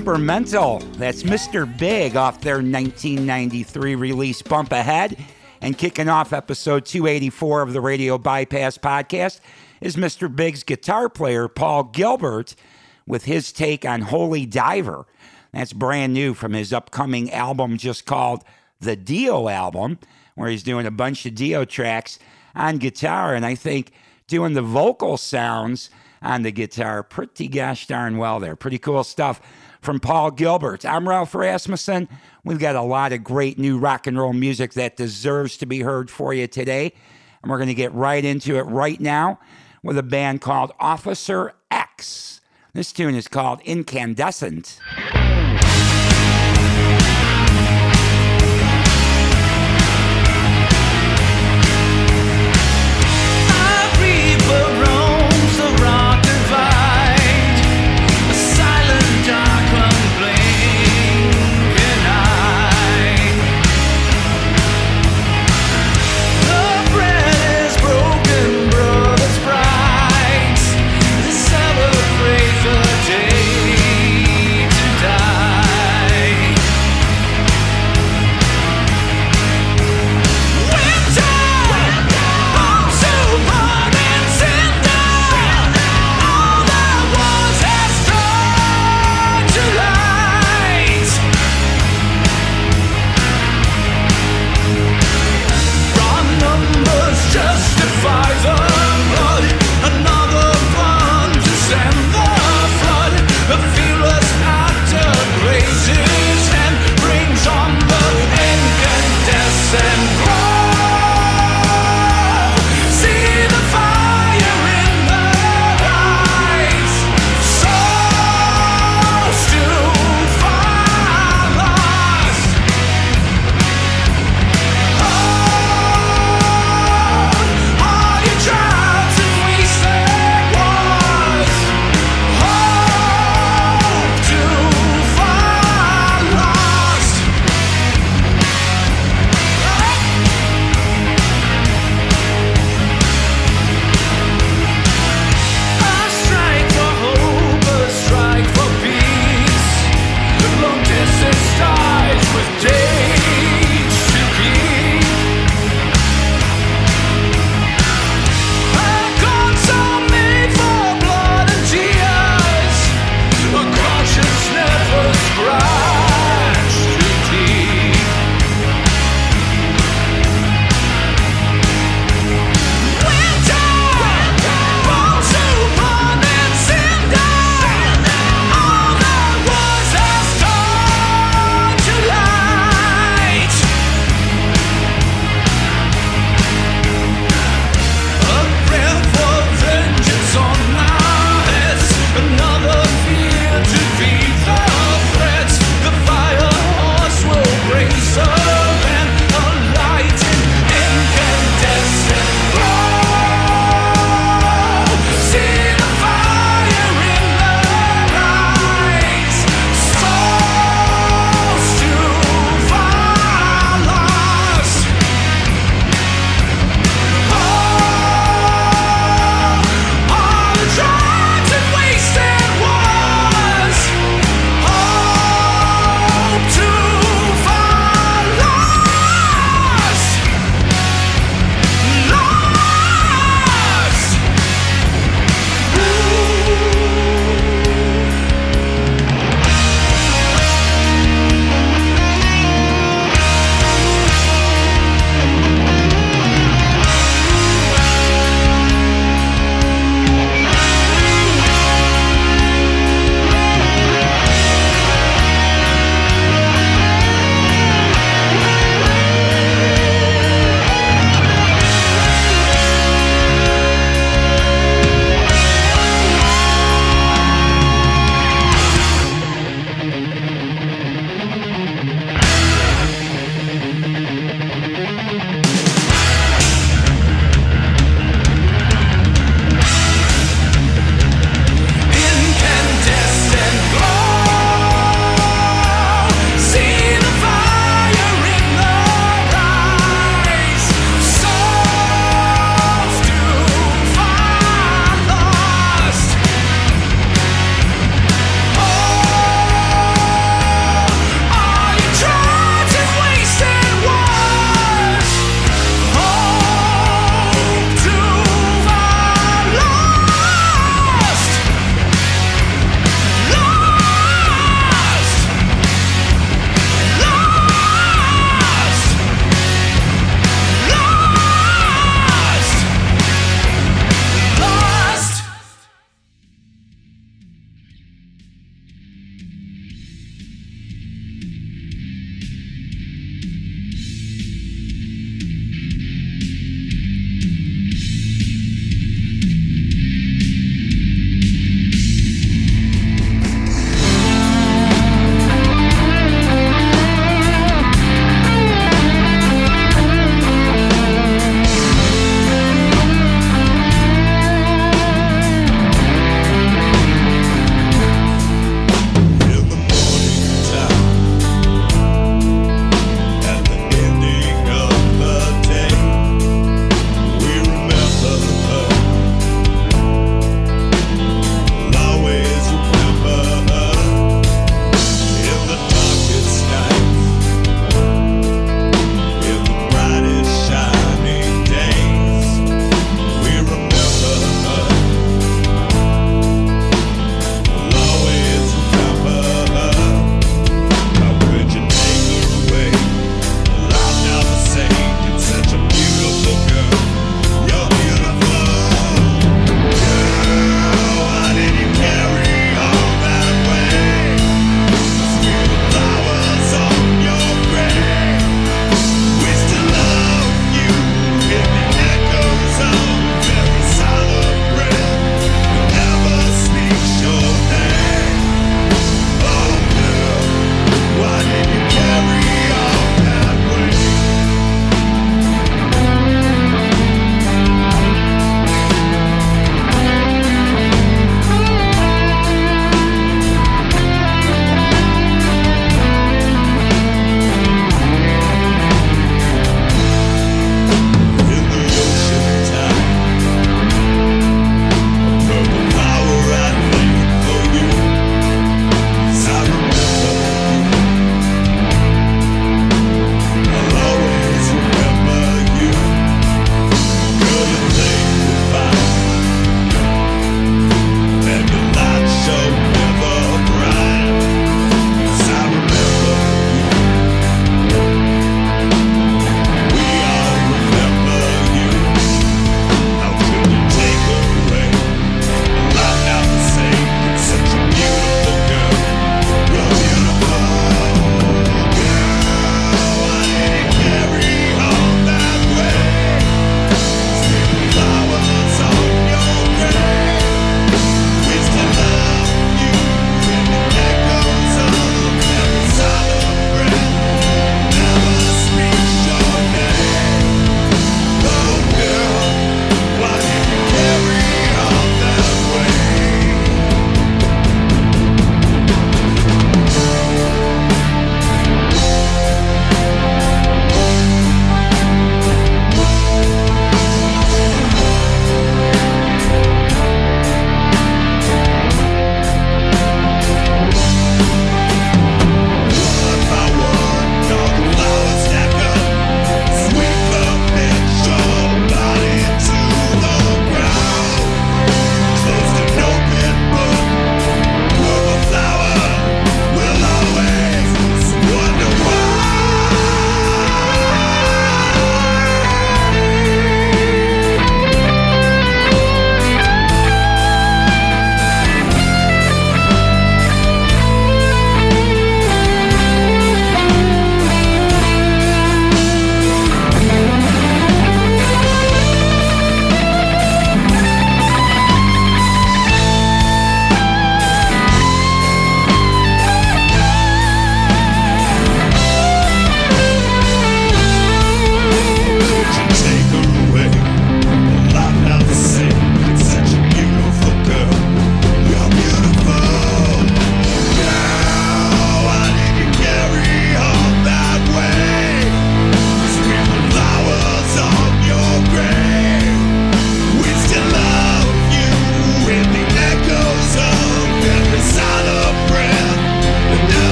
temperamental. That's Mr. Big off their 1993 release Bump Ahead. And kicking off episode 284 of the Radio Bypass Podcast is Mr. Big's guitar player, Paul Gilbert, with his take on Holy Diver. That's brand new from his upcoming album just called the Dio album, where he's doing a bunch of Dio tracks on guitar. And I think doing the vocal sounds on the guitar pretty gosh darn well there. Pretty cool stuff from Paul Gilbert. I'm Ralph Rasmussen. We've got a lot of great new rock and roll music that deserves to be heard for you today. And we're going to get right into it right now with a band called Officer X. This tune is called Incandescent. Die.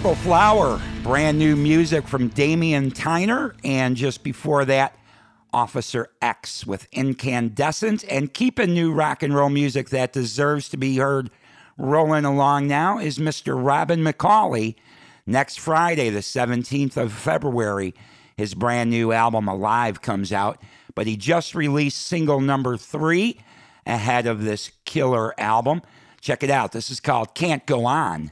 Purple Flower, brand new music from Damian Tyner. And just before that, Officer X with Incandescent. And keeping new rock and roll music that deserves to be heard rolling along now is Mr. Robin McAuley. Next Friday, the 17th of February, his brand new album Alive comes out. But he just released single number 3 ahead of this killer album. Check it out. This is called Can't Go On.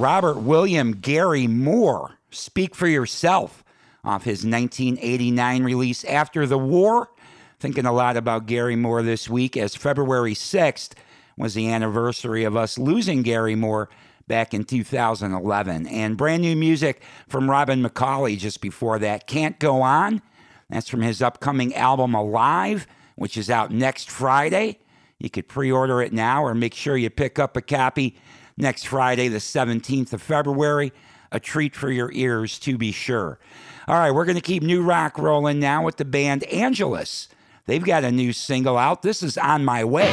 Robert William Gary Moore, Speak for Yourself, off his 1989 release After the War. Thinking a lot about Gary Moore this week, as February 6th was the anniversary of us losing Gary Moore back in 2011. And brand new music from Robin McAuley just before that, Can't Go On. That's from his upcoming album Alive, which is out next Friday. You could pre-order it now or make sure you pick up a copy next Friday, the 17th of February. A treat for your ears, to be sure. All right, we're going to keep new rock rolling now with the band Angelus. They've got a new single out. This is On My Way.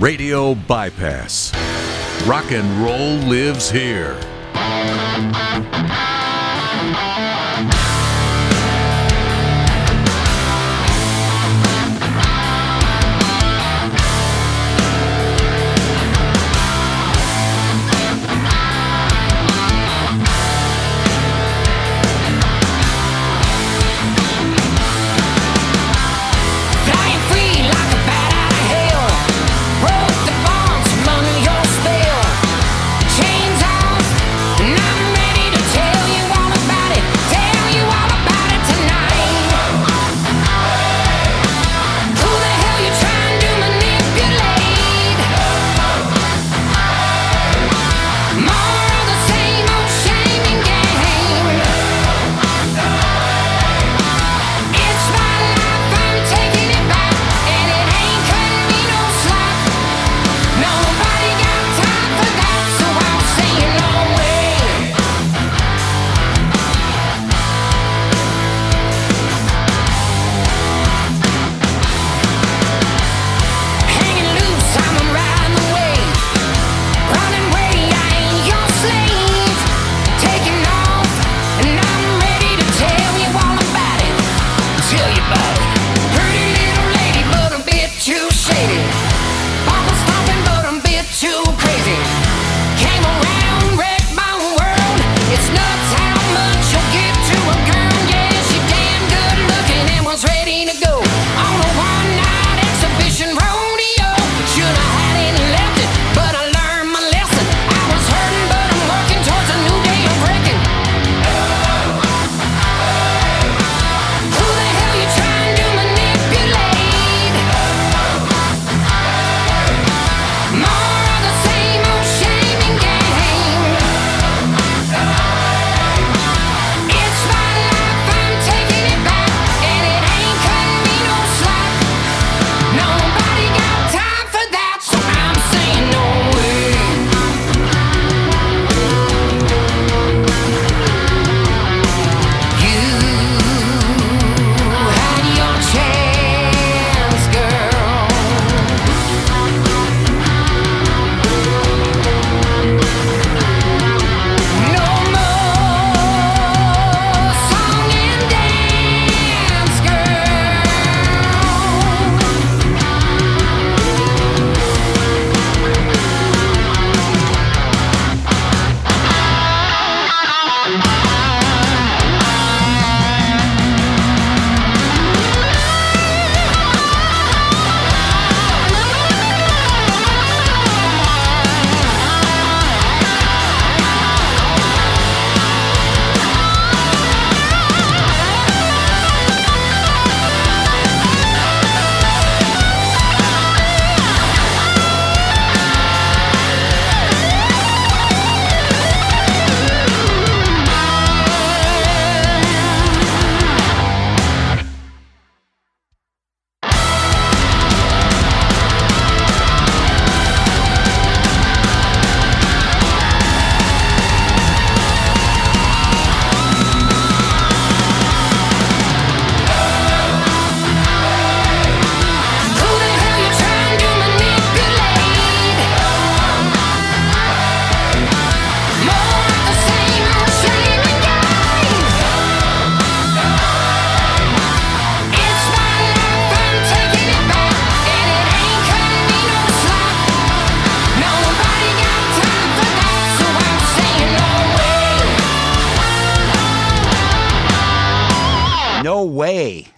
Radio Bypass. Rock and roll lives here. Tell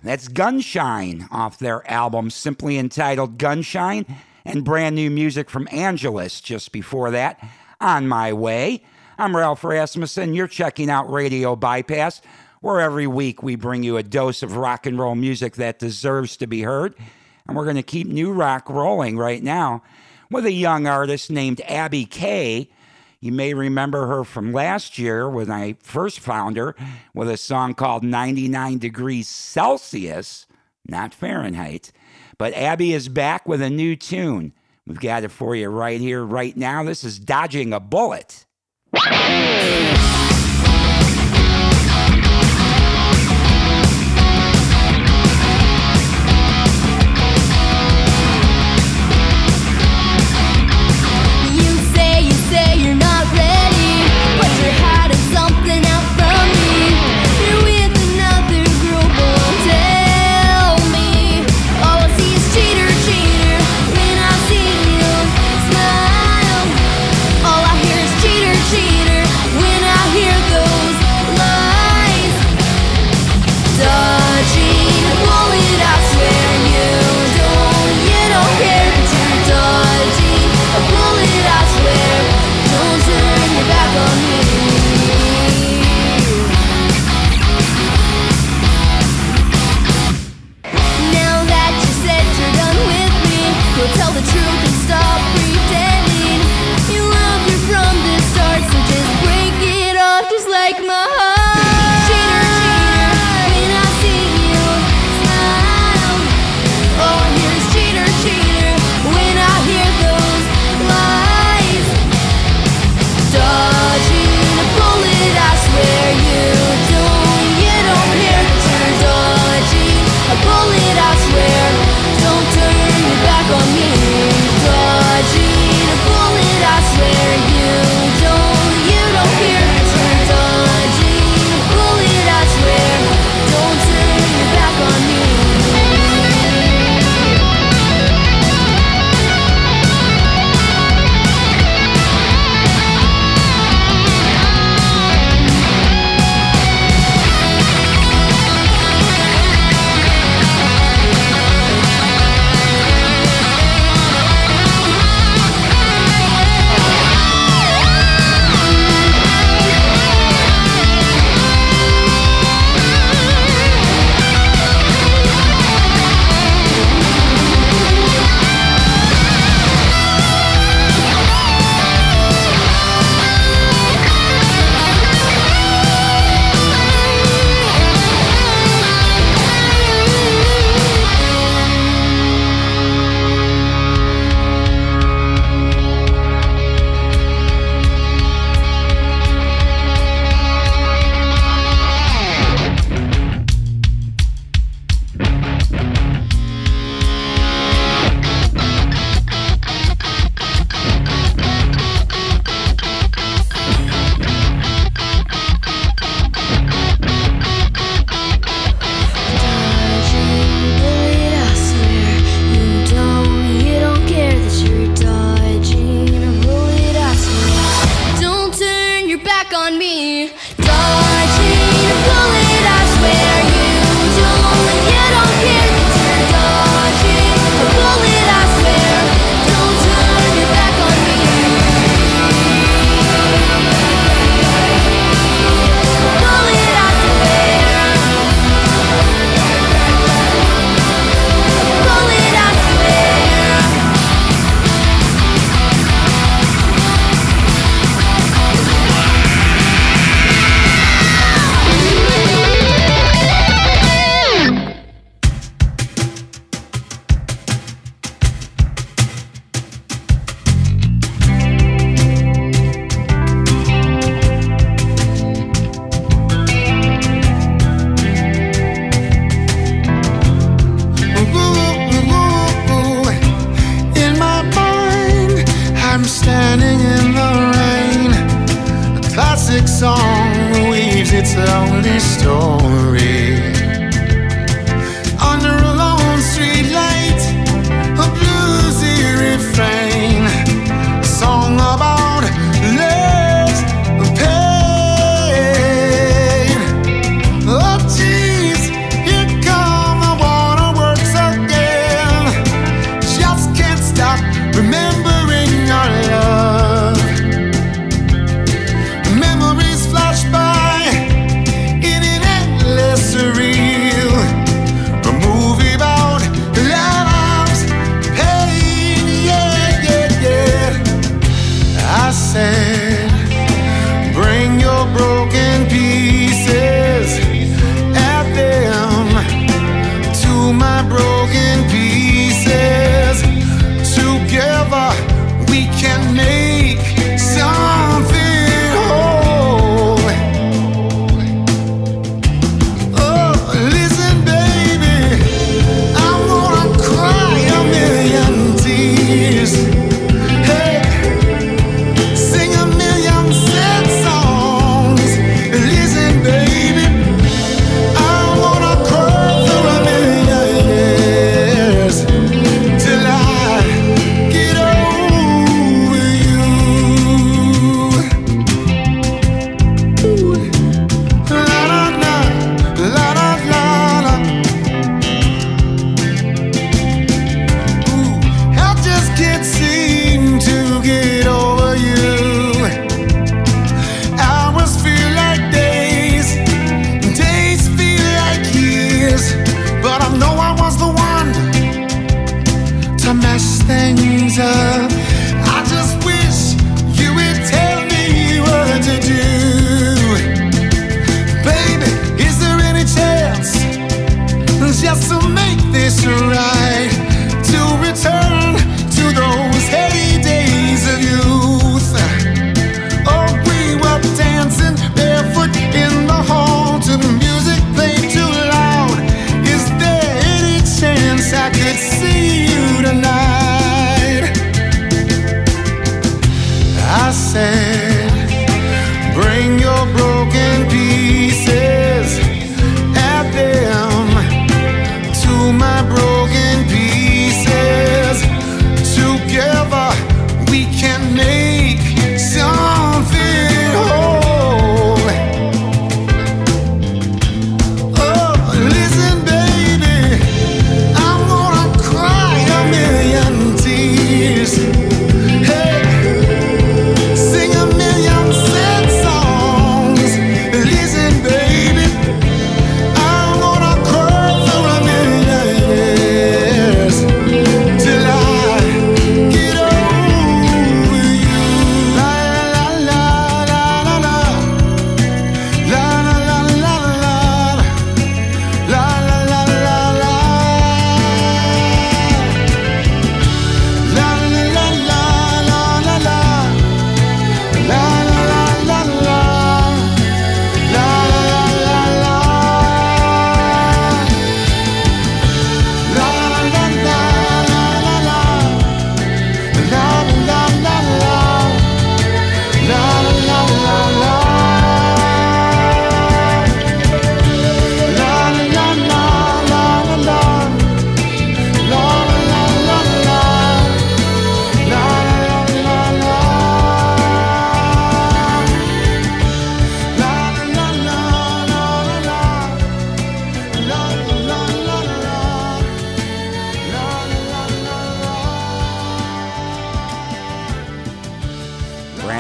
That's Gunshine off their album simply entitled Gunshine, and brand new music from Angelus just before that, On My Way. I'm Ralph Rasmussen. You're checking out Radio Bypass, where every week we bring you a dose of rock and roll music that deserves to be heard. And we're going to keep new rock rolling right now with a young artist named Abby Kay. You may remember her from last year when I first found her with a song called 99 Degrees Celsius, not Fahrenheit. But Abby is back with a new tune. We've got it for you right here, right now. This is Dodging a Bullet. You say you're not ready, but you're hiding something out from me. You're with another girl, but tell me. All I see is cheater, cheater. When I see you smile, all I hear is cheater, cheater. When I hear those lies, dodging a bullet, I swear you don't care, but you're dodging a bullet, I swear. Don't turn your back on me. Now that you said you're done with me, go tell the truth and stop pretending. You loved her from the start, so just break it off just like my heart. Come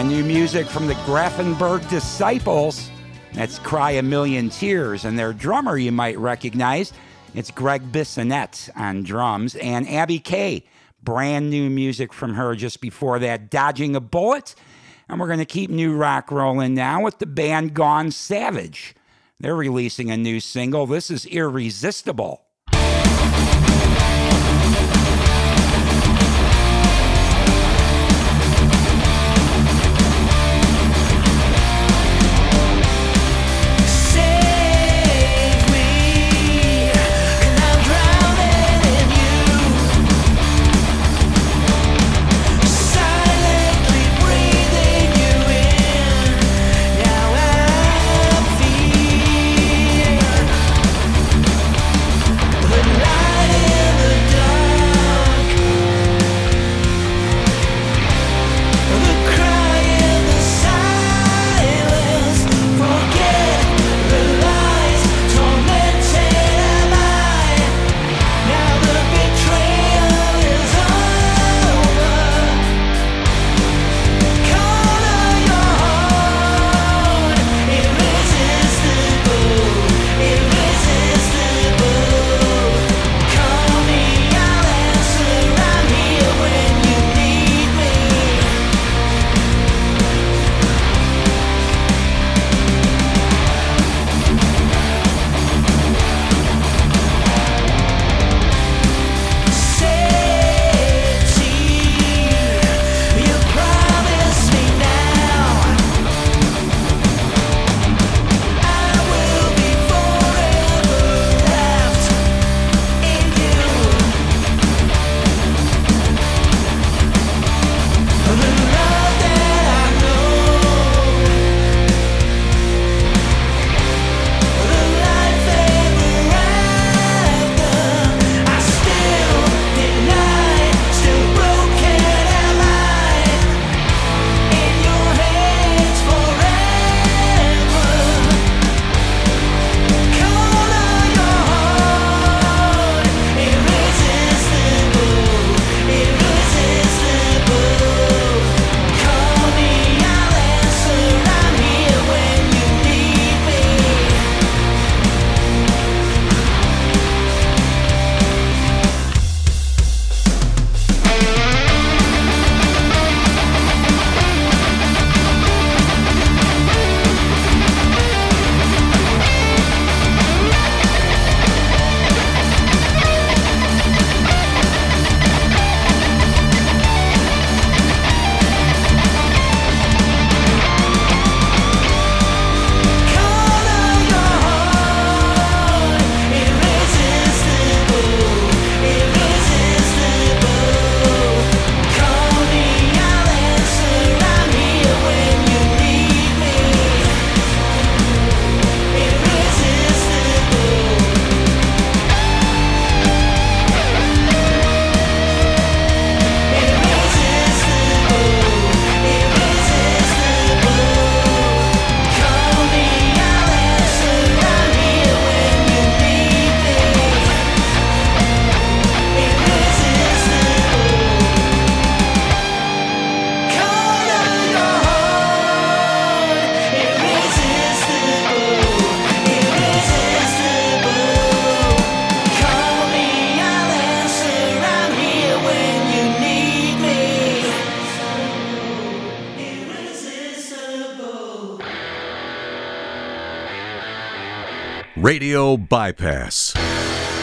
Brand new music from the Dodging Disciples. That's Cry a Million Tears. And their drummer you might recognize. It's Greg Bissonette on drums. And Abby Kay. Brand new music from her just before that, Dodging a Bullet. And we're going to keep new rock rolling now with the band Gone Savage. They're releasing a new single. This is Irresistible. Radio Bypass,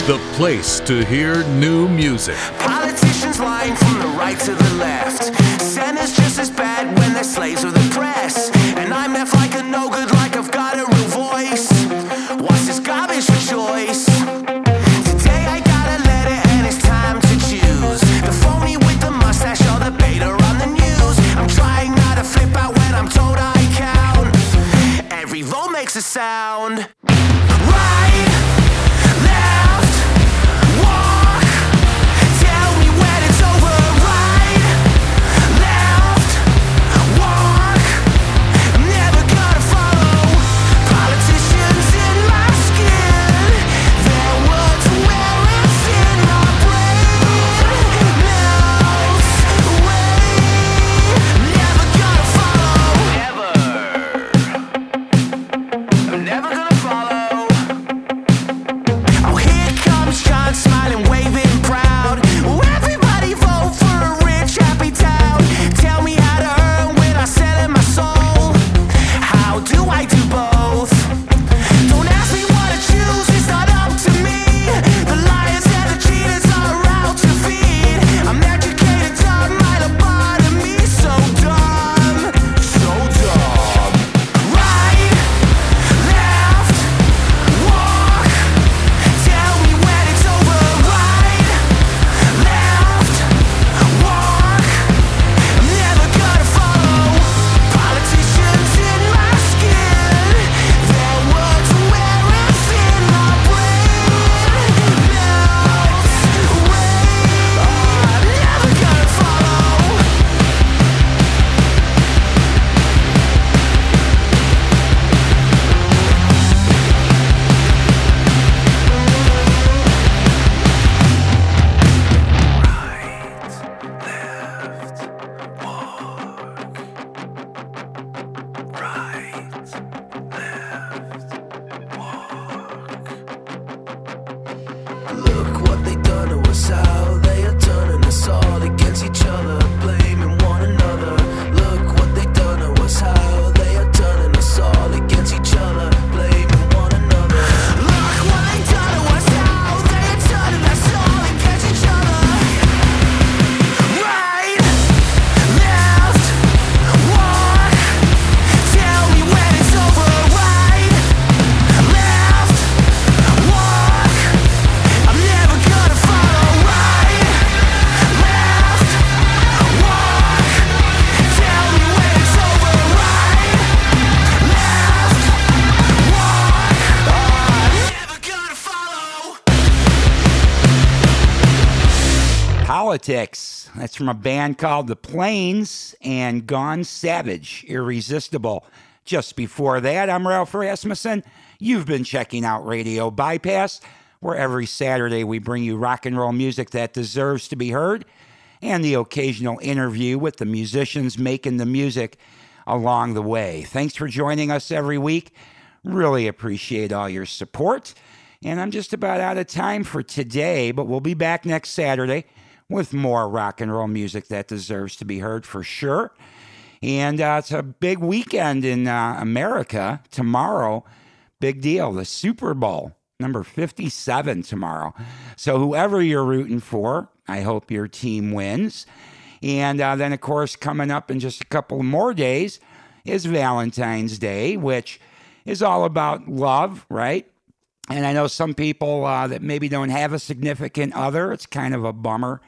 the place to hear new music. Politicians lying from the right to the left. Senators just as bad when they're slaves of the press. And I'm left like a no-good, like I've got a real voice. What's this garbage for choice? Today I got a letter and it's time to choose. The phony with the mustache or the beta on the news. I'm trying not to flip out when I'm told I count. Every vote makes a sound. War Politics. That's from a band called the Plains and Gone Savage, Irresistible. Just before that, I'm Ralph Rasmussen. You've been checking out Radio Bypass, where every Saturday we bring you rock and roll music that deserves to be heard and the occasional interview with the musicians making the music along the way. Thanks for joining us every week. Really appreciate all your support. And I'm just about out of time for today, but we'll be back next Saturday with more rock and roll music that deserves to be heard for sure. And it's a big weekend in America tomorrow. Big deal, the Super Bowl, number 57 tomorrow. So whoever you're rooting for, I hope your team wins. And then, of course, coming up in just a couple more days is Valentine's Day, which is all about love, right? And I know some people that maybe don't have a significant other. It's kind of a bummer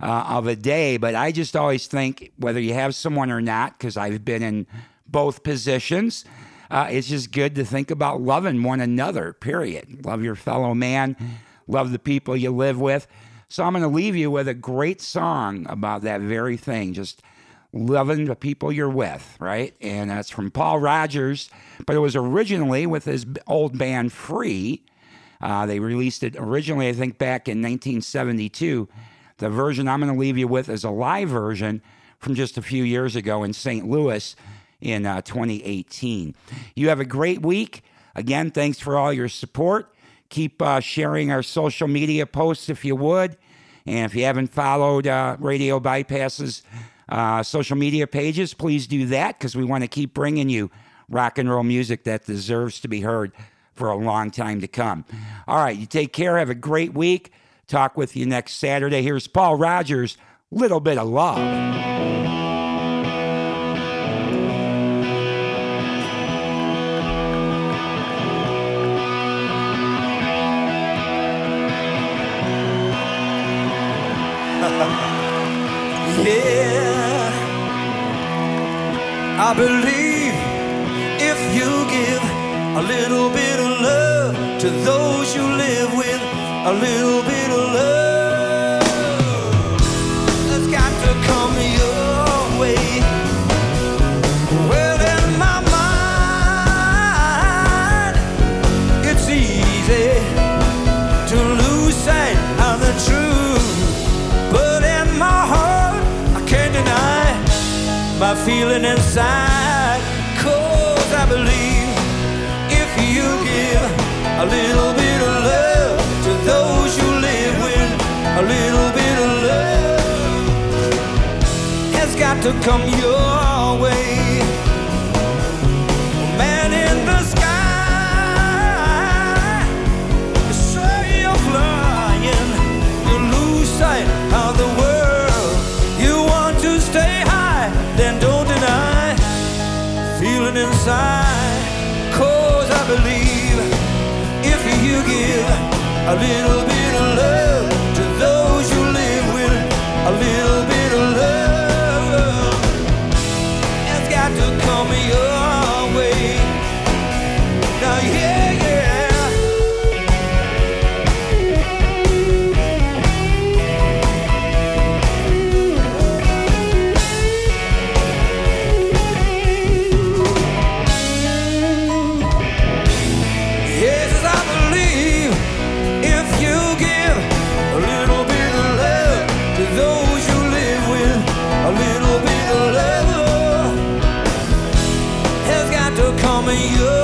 of a day. But I just always think, whether you have someone or not, because I've been in both positions, it's just good to think about loving one another, period. Love your fellow man. Love the people you live with. So I'm going to leave you with a great song about that very thing, just loving the people you're with, right? And that's from Paul Rodgers, but it was originally with his old band Free. They released it originally, I think, back in 1972. The version I'm going to leave you with is a live version from just a few years ago in St. Louis in 2018. You have a great week. Again, thanks for all your support. Keep sharing our social media posts if you would. And if you haven't followed Radio Bypass's social media pages, please do that, because we want to keep bringing you rock and roll music that deserves to be heard for a long time to come. All right, you take care. Have a great week. Talk with you next Saturday. Here's Paul Rodgers, Little Bit of Love. I believe if you give a little bit of love to those you live with, a little bit of love that's got to come your way. Well, in my mind, it's easy to lose sight of the truth, but in my heart, I can't deny my feeling inside, 'cause I believe if you give a little bit of love to those you live with, a little bit of love has got to come your way. Man in the sky, you say you're flying, you lose sight of the world. Inside, 'cause I believe if you give a little bit of love to those you live with, a little bit of love has got to come your way. Now, yeah, you